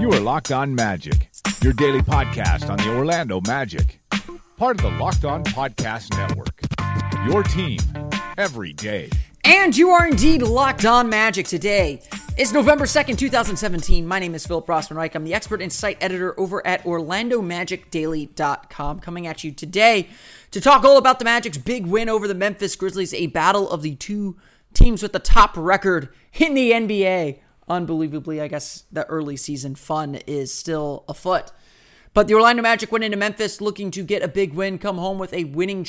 You are Locked On Magic, your daily podcast on the Orlando Magic, part of the Locked On Podcast Network, your team every day. And you are indeed Locked On Magic today. It's November 2nd, 2017. My name is Philip Rossman-Reich. I'm the expert and site editor over at orlandomagicdaily.com, coming at you today to talk all about the Magic's big win over the Memphis Grizzlies, a battle of the two teams with the top record in the NBA. Unbelievably, I guess the early season fun is still afoot. But the Orlando Magic went into Memphis looking to get a big win, come home with a winning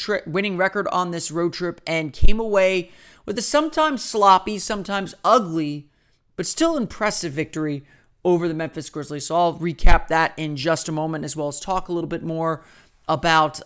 record on this road trip, and came away with a sometimes sloppy, sometimes ugly, but still impressive victory over the Memphis Grizzlies. So I'll recap that in just a moment, as well as talk a little bit more about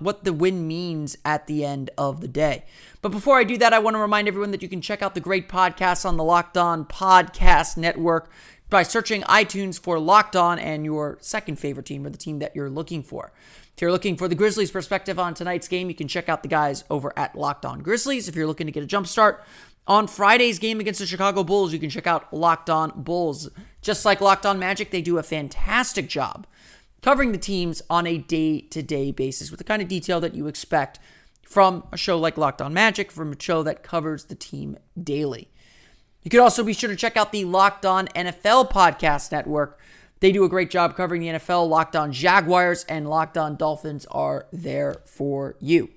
what the win means at the end of the day. But before I do that, I want to remind everyone that you can check out the great podcasts on the Locked On Podcast Network by searching iTunes for Locked On and your second favorite team or the team that you're looking for. If you're looking for the Grizzlies perspective on tonight's game, you can check out the guys over at Locked On Grizzlies. If you're looking to get a jump start on Friday's game against the Chicago Bulls, you can check out Locked On Bulls. Just like Locked On Magic, they do a fantastic job covering the teams on a day-to-day basis with the kind of detail that you expect from a show like Locked On Magic, from a show that covers the team daily. You could also be sure to check out the Locked On NFL Podcast Network. They do a great job covering the NFL. Locked On Jaguars and Locked On Dolphins are there for you.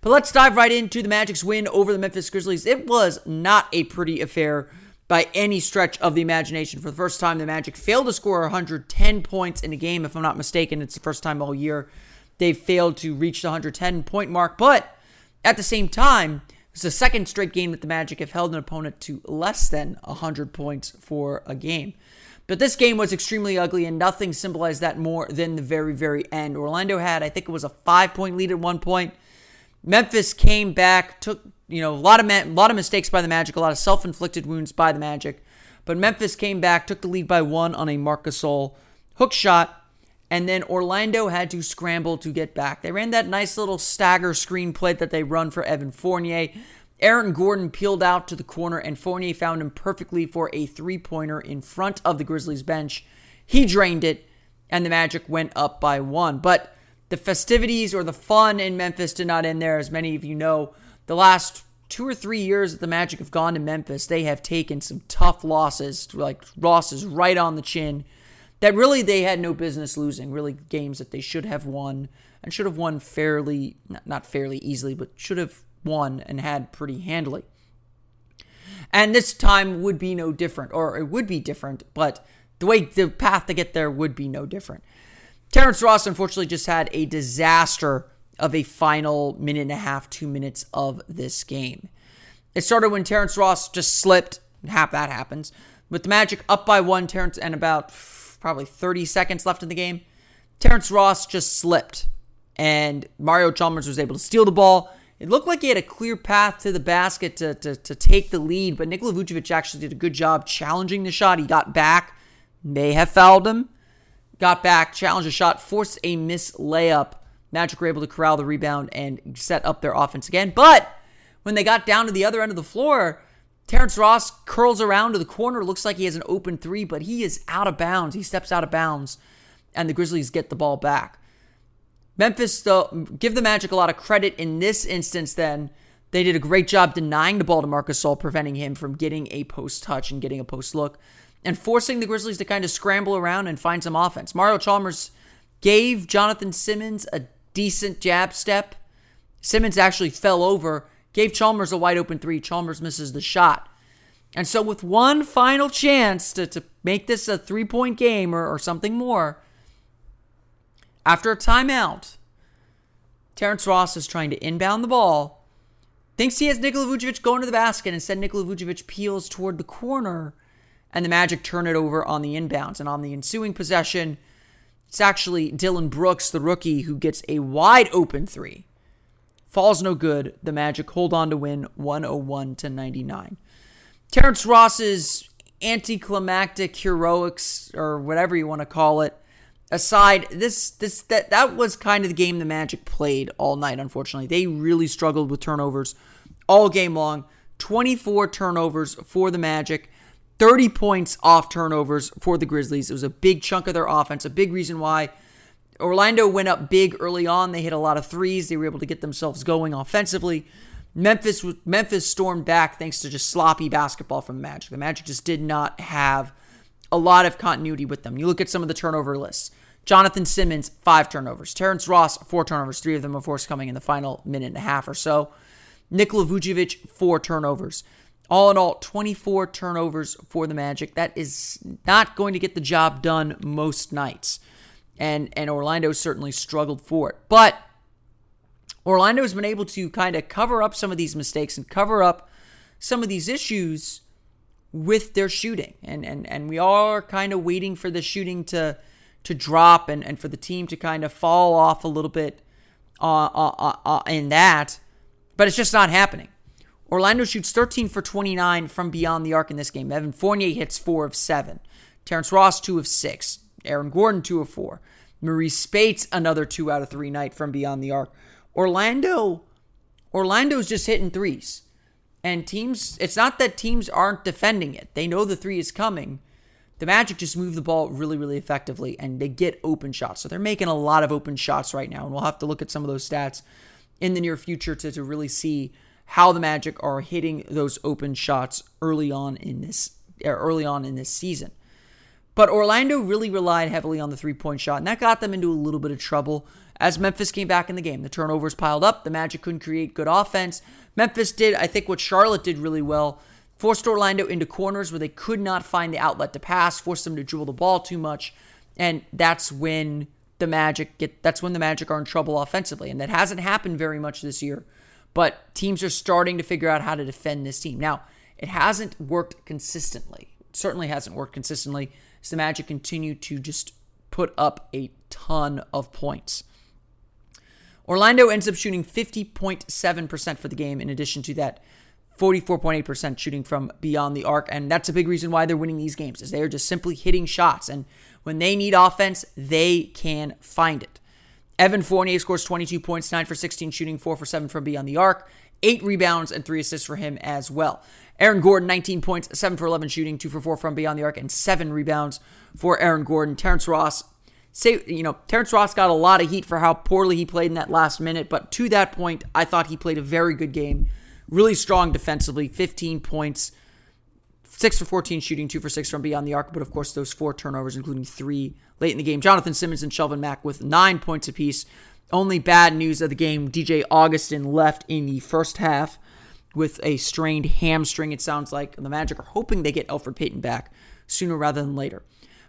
But let's dive right into the Magic's win over the Memphis Grizzlies. It was not a pretty affair by any stretch of the imagination. For the first time, the Magic failed to score 110 points in a game. If I'm not mistaken, it's the first time all year they've failed to reach the 110-point mark. But at the same time, it's the second straight game that the Magic have held an opponent to less than 100 points for a game. But this game was extremely ugly, and nothing symbolized that more than the very, very end. Orlando had, I think it was a 5-point lead at one point. Memphis came back, took a lot of mistakes by the Magic, a lot of self-inflicted wounds by the Magic. But Memphis came back, took the lead by one on a Marc Gasol hook shot, and then Orlando had to scramble to get back. They ran that nice little stagger screen play that they run for Evan Fournier. Aaron Gordon peeled out to the corner, and Fournier found him perfectly for a three-pointer in front of the Grizzlies bench. He drained it, and the Magic went up by one. But the festivities or the fun in Memphis did not end there. As many of you know, the last 2 or 3 years that the Magic have gone to Memphis, they have taken some tough losses, like losses right on the chin that really they had no business losing, really games that they should have won and should have won fairly, not fairly easily, but should have won and had pretty handily. And this time would be no different, or it would be different, but the path to get there would be no different. Terrence Ross, unfortunately, just had a disaster of a final minute and a half, 2 minutes of this game. It started when Terrence Ross just slipped. Half that happens. With the Magic up by one, Terrence, and about probably 30 seconds left in the game, Terrence Ross just slipped. And Mario Chalmers was able to steal the ball. It looked like he had a clear path to the basket to take the lead, but Nikola Vucevic actually did a good job challenging the shot. He got back, may have fouled him, got back, challenged a shot, forced a missed layup. Magic were able to corral the rebound and set up their offense again. But when they got down to the other end of the floor, Terrence Ross curls around to the corner. Looks like he has an open three, but he is out of bounds. He steps out of bounds, and the Grizzlies get the ball back. Memphis, though, give the Magic a lot of credit in this instance then. They did a great job denying the ball to Marc Gasol, preventing him from getting a post touch and getting a post look, and forcing the Grizzlies to kind of scramble around and find some offense. Mario Chalmers gave Jonathan Simmons a decent jab step. Simmons actually fell over, gave Chalmers a wide open three. Chalmers misses the shot. And so with one final chance to make this a 3-point game or something more, after a timeout, Terrence Ross is trying to inbound the ball. thinks he has Nikola Vucevic going to the basket. Instead, Nikola Vucevic peels toward the corner, and the Magic turn it over on the inbounds. And on the ensuing possession, it's actually Dylan Brooks, the rookie, who gets a wide-open three. Falls no good. The Magic hold on to win 101-99. Terrence Ross's anticlimactic heroics, or whatever you want to call it, aside, that was kind of the game the Magic played all night, unfortunately. They really struggled with turnovers all game long. 24 turnovers for the Magic. 30 points off turnovers for the Grizzlies. It was a big chunk of their offense, a big reason why Orlando went up big early on. They hit a lot of threes. They were able to get themselves going offensively. Memphis stormed back thanks to just sloppy basketball from the Magic. The Magic just did not have a lot of continuity with them. You look at some of the turnover lists. Jonathan Simmons, 5 turnovers. Terrence Ross, 4 turnovers. 3 of them, of course, coming in the final minute and a half or so. Nikola Vucevic, 4 turnovers. All in all, 24 turnovers for the Magic. That is not going to get the job done most nights. And Orlando certainly struggled for it. But Orlando has been able to kind of cover up some of these mistakes and cover up some of these issues with their shooting. And we are kind of waiting for the shooting to drop and for the team to kind of fall off a little bit in that. But it's just not happening. Orlando shoots 13 for 29 from beyond the arc in this game. Evan Fournier hits 4 of 7. Terrence Ross, 2 of 6. Aaron Gordon, 2 of 4. Maurice Spates, another 2 out of 3 night from beyond the arc. Orlando's just hitting threes. And teams, it's not that teams aren't defending it. They know the three is coming. The Magic just move the ball really, really effectively, and they get open shots. So they're making a lot of open shots right now, and we'll have to look at some of those stats in the near future to really see how the Magic are hitting those open shots early on in this season. But Orlando really relied heavily on the three-point shot, and that got them into a little bit of trouble as Memphis came back in the game. The turnovers piled up. The Magic couldn't create good offense. Memphis did, I think, what Charlotte did really well, forced Orlando into corners where they could not find the outlet to pass, forced them to dribble the ball too much, and that's when the Magic are in trouble offensively, and that hasn't happened very much this year. But teams are starting to figure out how to defend this team. Now, it hasn't worked consistently. It certainly hasn't worked consistently. So the Magic continue to just put up a ton of points. Orlando ends up shooting 50.7% for the game, in addition to that 44.8% shooting from beyond the arc. And that's a big reason why they're winning these games, is they are just simply hitting shots. And when they need offense, they can find it. Evan Fournier scores 22 points, 9 for 16 shooting, 4 for 7 from beyond the arc, 8 rebounds, and 3 assists for him as well. Aaron Gordon, 19 points, 7 for 11 shooting, 2 for 4 from beyond the arc, and 7 rebounds for Aaron Gordon. Terrence Ross got a lot of heat for how poorly he played in that last minute, but to that point, I thought he played a very good game. Really strong defensively, 15 points, 6 for 14 shooting, 2 for 6 from beyond the arc, but of course those 4 turnovers, including 3 late in the game. Jonathan Simmons and Shelvin Mack with 9 points apiece. Only bad news of the game, DJ Augustin left in the first half with a strained hamstring, it sounds like. And the Magic are hoping they get Elfrid Payton back sooner rather than later.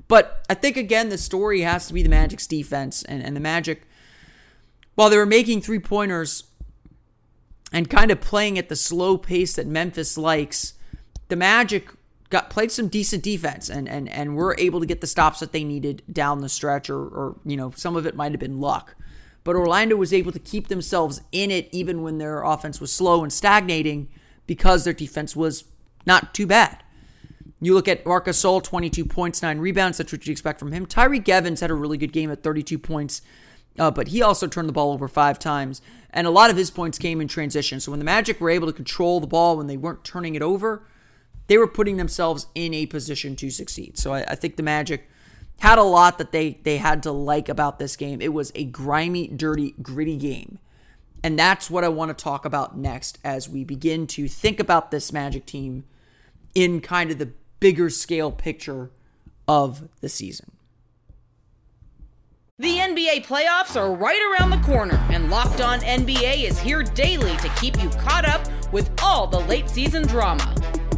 But I think, again, the story has to be the Magic's defense. And the Magic, while they were making three-pointers and kind of playing at the slow pace that Memphis likes, the Magic played some decent defense and were able to get the stops that they needed down the stretch, or some of it might have been luck. But Orlando was able to keep themselves in it even when their offense was slow and stagnating because their defense was not too bad. You look at Marc Gasol, 22 points, 9 rebounds. That's what you expect from him. Tyreke Evans had a really good game at 32 points, but he also turned the ball over 5 times. And a lot of his points came in transition. So when the Magic were able to control the ball, when they weren't turning it over, they were putting themselves in a position to succeed. So I think the Magic had a lot that they had to like about this game. It was a grimy, dirty, gritty game. And that's what I want to talk about next as we begin to think about this Magic team in kind of the bigger scale picture of the season. The NBA playoffs are right around the corner, and Locked On NBA is here daily to keep you caught up with all the late season drama.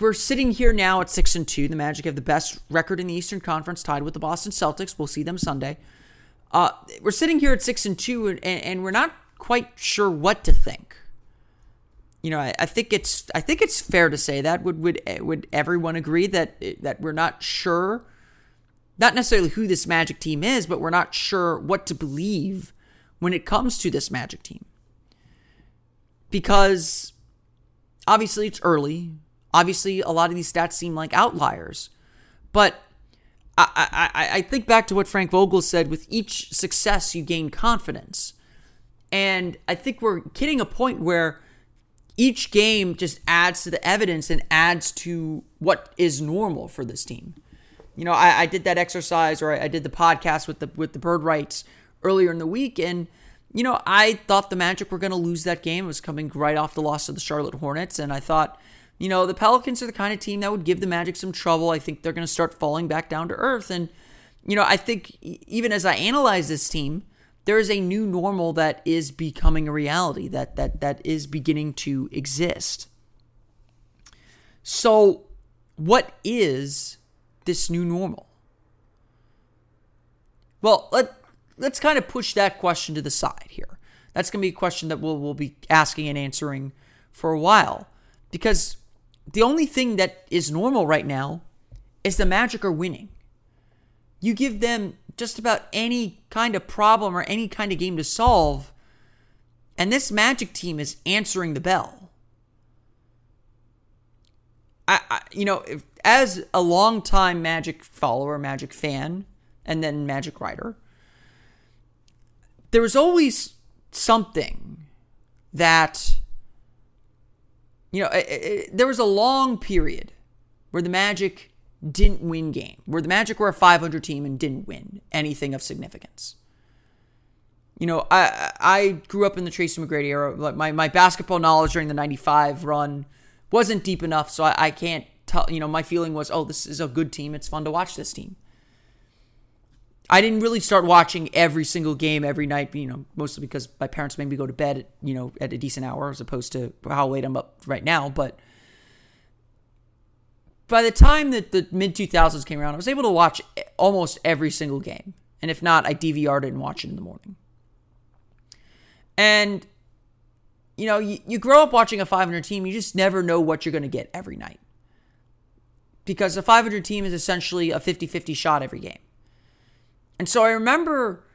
we're sitting here now at 6-2. The Magic have the best record in the Eastern Conference, tied with the Boston Celtics. We'll see them Sunday. We're sitting here at 6-2, and we're not quite sure what to think. You know, I think it's fair to say that. Would everyone agree that we're not sure, not necessarily who this Magic team is, but we're not sure what to believe when it comes to this Magic team? Because obviously it's early. Obviously, a lot of these stats seem like outliers. But I think back to what Frank Vogel said: with each success, you gain confidence. And I think we're hitting a point where each game just adds to the evidence and adds to what is normal for this team. You know, I did that exercise, or I did the podcast with the Bird Rights earlier in the week, and you know, I thought the Magic were going to lose that game. It was coming right off the loss to the Charlotte Hornets, and I thought, you know, the Pelicans are the kind of team that would give the Magic some trouble. I think they're going to start falling back down to earth. And, you know, I think even as I analyze this team, there is a new normal that is becoming a reality, that is beginning to exist. So what is this new normal? Well, let's kind of push that question to the side here. That's going to be a question that we'll be asking and answering for a while, because the only thing that is normal right now is the Magic are winning. You give them just about any kind of problem or any kind of game to solve, and this Magic team is answering the bell. As a longtime Magic follower, Magic fan, and then Magic writer, there was always something that, you know, there was a long period where the Magic didn't win game, where the Magic were a 500 team and didn't win anything of significance. You know, I grew up in the Tracy McGrady era. My basketball knowledge during the 95 run wasn't deep enough, so I can't tell. You know, my feeling was, oh, this is a good team. It's fun to watch this team. I didn't really start watching every single game every night, you know, mostly because my parents made me go to bed at, you know, at a decent hour as opposed to how late I'm up right now. But by the time that the mid-2000s came around, I was able to watch almost every single game. And if not, I DVR'd it and watched it in the morning. And, you know, you grow up watching a 500 team, you just never know what you're going to get every night. Because a 500 team is essentially a 50-50 shot every game. And so I remember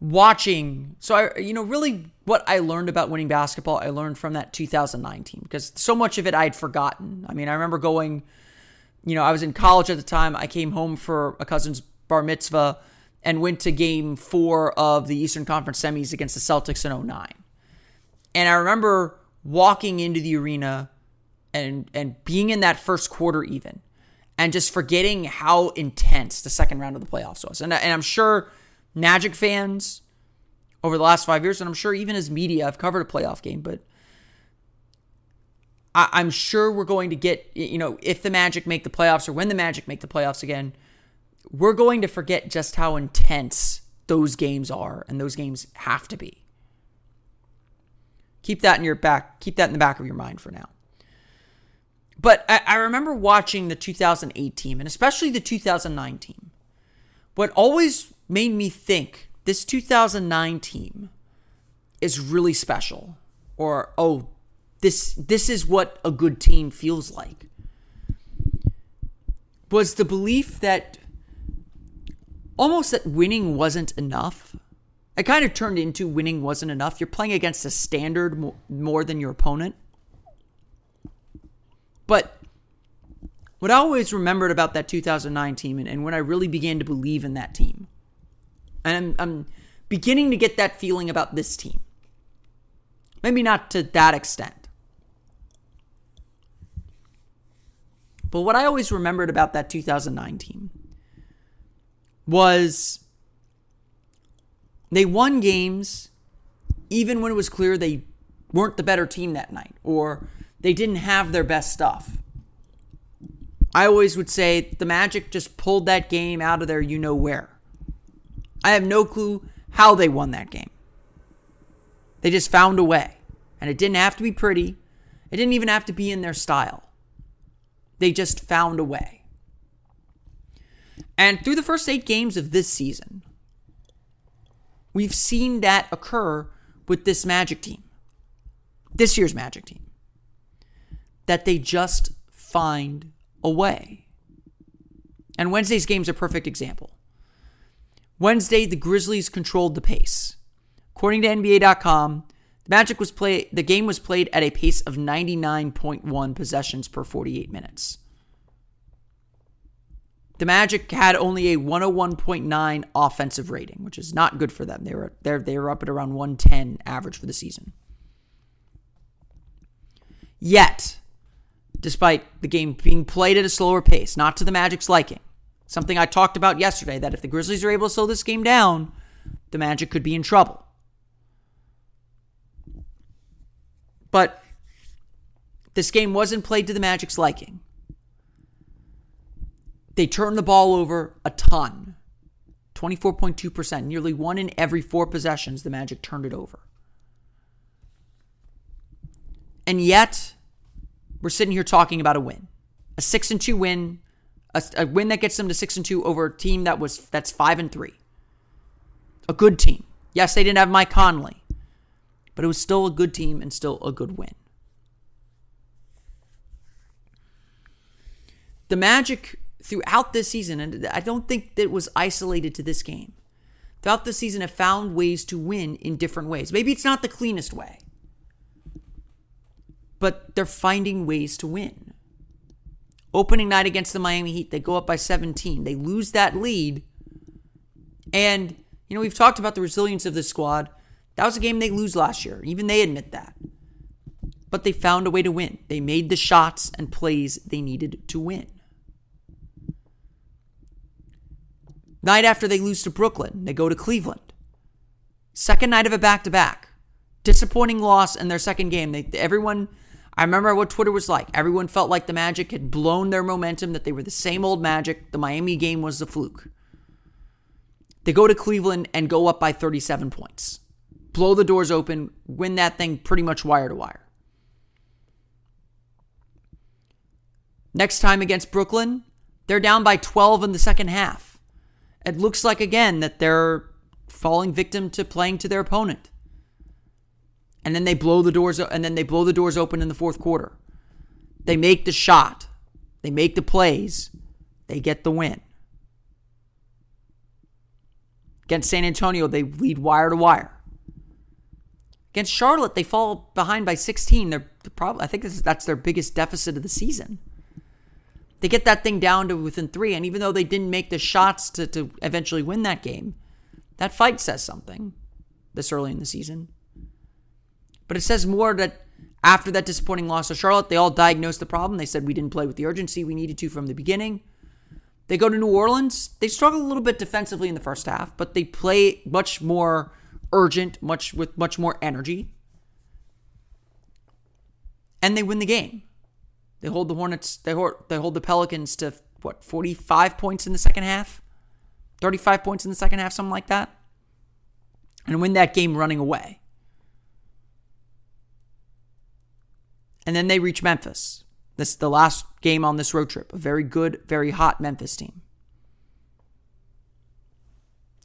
watching, really what I learned about winning basketball, I learned from that 2009 team, because so much of it I had forgotten. I mean, I remember going, you know, I was in college at the time. I came home for a cousin's bar mitzvah and went to game 4 of the Eastern Conference semis against the Celtics in 2009. And I remember walking into the arena and being in that first quarter even, and just forgetting how intense the second round of the playoffs was. And I'm sure Magic fans over the last 5 years, and I'm sure even as media, I've covered a playoff game, but I'm sure we're going to get, you know, if the Magic make the playoffs or when the Magic make the playoffs again, we're going to forget just how intense those games are, and those games have to be. Keep that in the back of your mind for now. But I remember watching the 2008 team, and especially the 2009 team. What always made me think this 2009 team is really special, or, oh, this is what a good team feels like, was the belief that almost that winning wasn't enough. It kind of turned into winning wasn't enough. You're playing against a standard more than your opponent. But what I always remembered about that 2009 team, and when I really began to believe in that team, and I'm beginning to get that feeling about this team. Maybe not to that extent. But what I always remembered about that 2009 team was they won games even when it was clear they weren't the better team that night, or they didn't have their best stuff. I always would say the Magic just pulled that game out of there you-know-where. I have no clue how they won that game. They just found a way. And it didn't have to be pretty. It didn't even have to be in their style. They just found a way. And through the first 8 games of this season, we've seen that occur with this Magic team. This year's Magic team. That they just find a way. And Wednesday's game's a perfect example. Wednesday, the Grizzlies controlled the pace. According to NBA.com, the game was played at a pace of 99.1 possessions per 48 minutes. The Magic had only a 101.9 offensive rating, which is not good for them. They were up at around 110 average for the season. Yet, despite the game being played at a slower pace, not to the Magic's liking, something I talked about yesterday, that if the Grizzlies are able to slow this game down, the Magic could be in trouble. But this game wasn't played to the Magic's liking. They turned the ball over a ton, 24.2%, nearly 1 in every 4 possessions the Magic turned it over. And yet, we're sitting here talking about a win, a 6-2 win, a win that gets them to 6-2 over a team that's 5-3, a good team. Yes, they didn't have Mike Conley, but it was still a good team and still a good win. The Magic throughout this season, and I don't think that it was isolated to this game, throughout the season have found ways to win in different ways. Maybe it's not the cleanest way, but they're finding ways to win. Opening night against the Miami Heat, they go up by 17. They lose that lead. And, you know, we've talked about the resilience of this squad. That was a game they lose last year. Even they admit that. But they found a way to win. They made the shots and plays they needed to win. Night after they lose to Brooklyn, they go to Cleveland. Second night of a back-to-back. Disappointing loss in their second game. I remember what Twitter was like. Everyone felt like the Magic had blown their momentum, that they were the same old Magic. The Miami game was the fluke. They go to Cleveland and go up by 37 points. Blow the doors open, win that thing pretty much wire to wire. Next time against Brooklyn, they're down by 12 in the second half. It looks like, again, that they're falling victim to playing to their opponent. And then they blow the doors open in the fourth quarter. They make the shot. They make the plays. They get the win. Against San Antonio, they lead wire to wire. Against Charlotte, they fall behind by 16. I think that's their biggest deficit of the season. They get that thing down to within 3, and even though they didn't make the shots to eventually win that game, that fight says something this early in the season. But it says more that after that disappointing loss to Charlotte, they all diagnosed the problem. They said we didn't play with the urgency we needed to from the beginning. They go to New Orleans. They struggle a little bit defensively in the first half, but they play much more urgent, with much more energy. And they win the game. They hold the Hornets, they hold the Pelicans to, 45 points in the second half? 35 points in the second half, something like that? And win that game running away. And then they reach Memphis. This is the last game on this road trip. A very good, very hot Memphis team.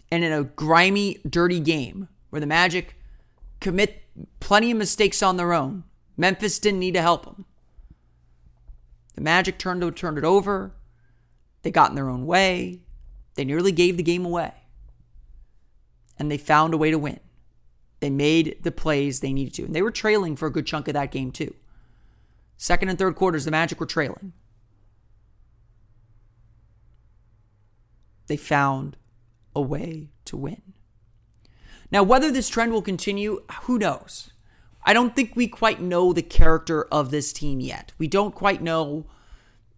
And in a grimy, dirty game where the Magic commit plenty of mistakes on their own, Memphis didn't need to help them. The Magic turned it over. They got in their own way. They nearly gave the game away. And they found a way to win. They made the plays they needed to. And they were trailing for a good chunk of that game too. Second and third quarters, the Magic were trailing. They found a way to win. Now, whether this trend will continue, who knows? I don't think we quite know the character of this team yet. We don't quite know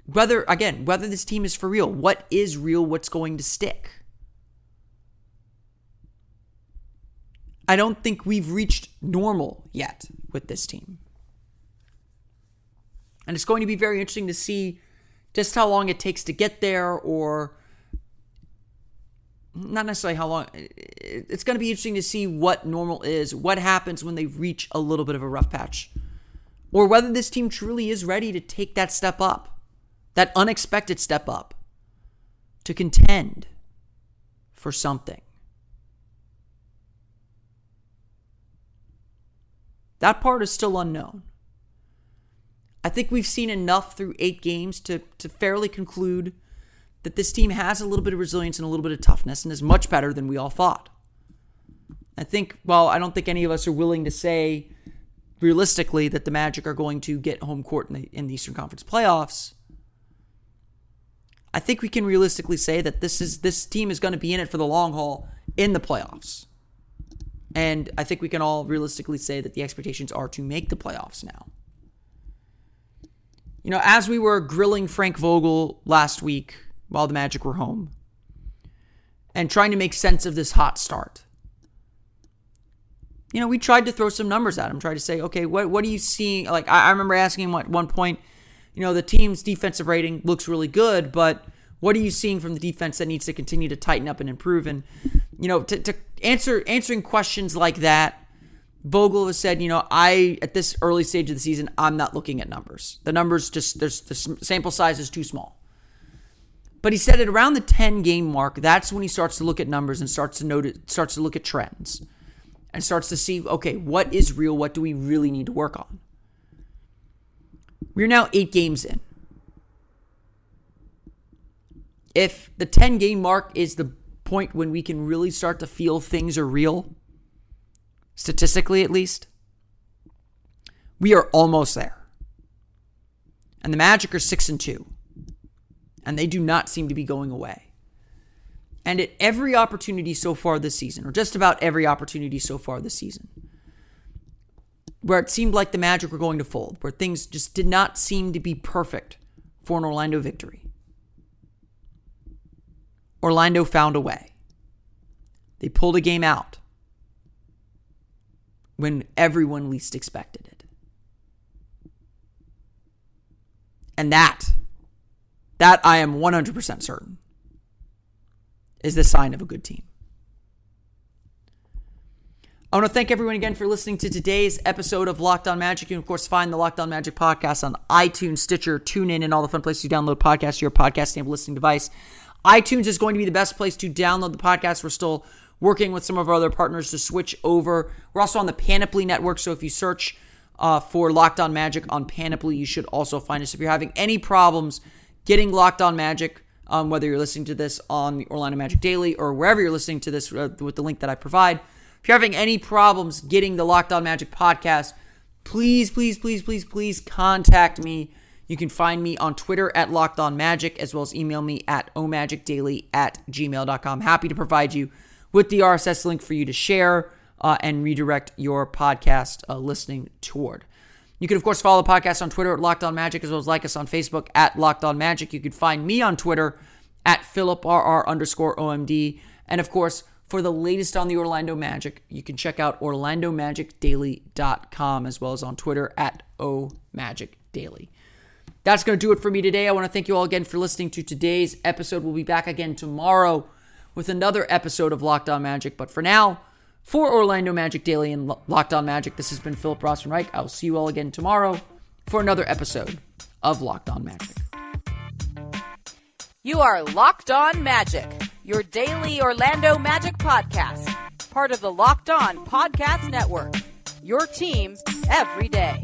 whether this team is for real. What is real? What's going to stick? I don't think we've reached normal yet with this team. And it's going to be very interesting to see just how long it takes to get there, or not necessarily how long. It's going to be interesting to see what normal is, what happens when they reach a little bit of a rough patch, or whether this team truly is ready to take that step up, that unexpected step up, to contend for something. That part is still unknown. I think we've seen enough through 8 games to fairly conclude that this team has a little bit of resilience and a little bit of toughness and is much better than we all thought. I think, well, I don't think any of us are willing to say realistically that the Magic are going to get home court in the Eastern Conference playoffs. I think we can realistically say that this team is going to be in it for the long haul in the playoffs. And I think we can all realistically say that the expectations are to make the playoffs now. You know, as we were grilling Frank Vogel last week while the Magic were home and trying to make sense of this hot start, you know, we tried to throw some numbers at him, tried to say, okay, what are you seeing? Like, I remember asking him at one point, you know, the team's defensive rating looks really good, but what are you seeing from the defense that needs to continue to tighten up and improve? And, you know, answering questions like that, Vogel has said, you know, at this early stage of the season, I'm not looking at numbers. The numbers just, the sample size is too small. But he said at around the 10-game mark, that's when he starts to look at numbers and starts to look at trends and starts to see, okay, what is real? What do we really need to work on? We're now 8 games in. If the 10-game mark is the point when we can really start to feel things are real, statistically at least, we are almost there. And the Magic are 6-2. And they do not seem to be going away. And at every opportunity so far this season, or just about every opportunity so far this season, where it seemed like the Magic were going to fold, where things just did not seem to be perfect for an Orlando victory, Orlando found a way. They pulled a game out when everyone least expected it. And that I am 100% certain is the sign of a good team. I want to thank everyone again for listening to today's episode of Locked On Magic. You can, of course, find the Locked On Magic podcast on iTunes, Stitcher, TuneIn, and all the fun places you download podcasts to your podcast-enabled listening device. iTunes is going to be the best place to download the podcast. We're still working with some of our other partners to switch over. We're also on the Panoply Network, so if you search for Locked On Magic on Panoply, you should also find us. If you're having any problems getting Locked On Magic, whether you're listening to this on the Orlando Magic Daily or wherever you're listening to this with the link that I provide, if you're having any problems getting the Locked On Magic podcast, please contact me. You can find me on Twitter at Locked On Magic, as well as email me at omagicdaily@gmail.com. Happy to provide you with the RSS link for you to share and redirect your podcast listening toward. You can, of course, follow the podcast on Twitter at Locked On Magic, as well as like us on Facebook at Locked On Magic. You can find me on Twitter at PhilipRR_OMD. And, of course, for the latest on the Orlando Magic, you can check out orlandomagicdaily.com, as well as on Twitter at omagicdaily. That's going to do it for me today. I want to thank you all again for listening to today's episode. We'll be back again tomorrow with another episode of Locked On Magic. But for now, for Orlando Magic Daily and Locked On Magic, this has been Philip Rossman-Reich. I'll see you all again tomorrow for another episode of Locked On Magic. You are Locked On Magic, your daily Orlando Magic podcast, part of the Locked On Podcast Network, your team every day.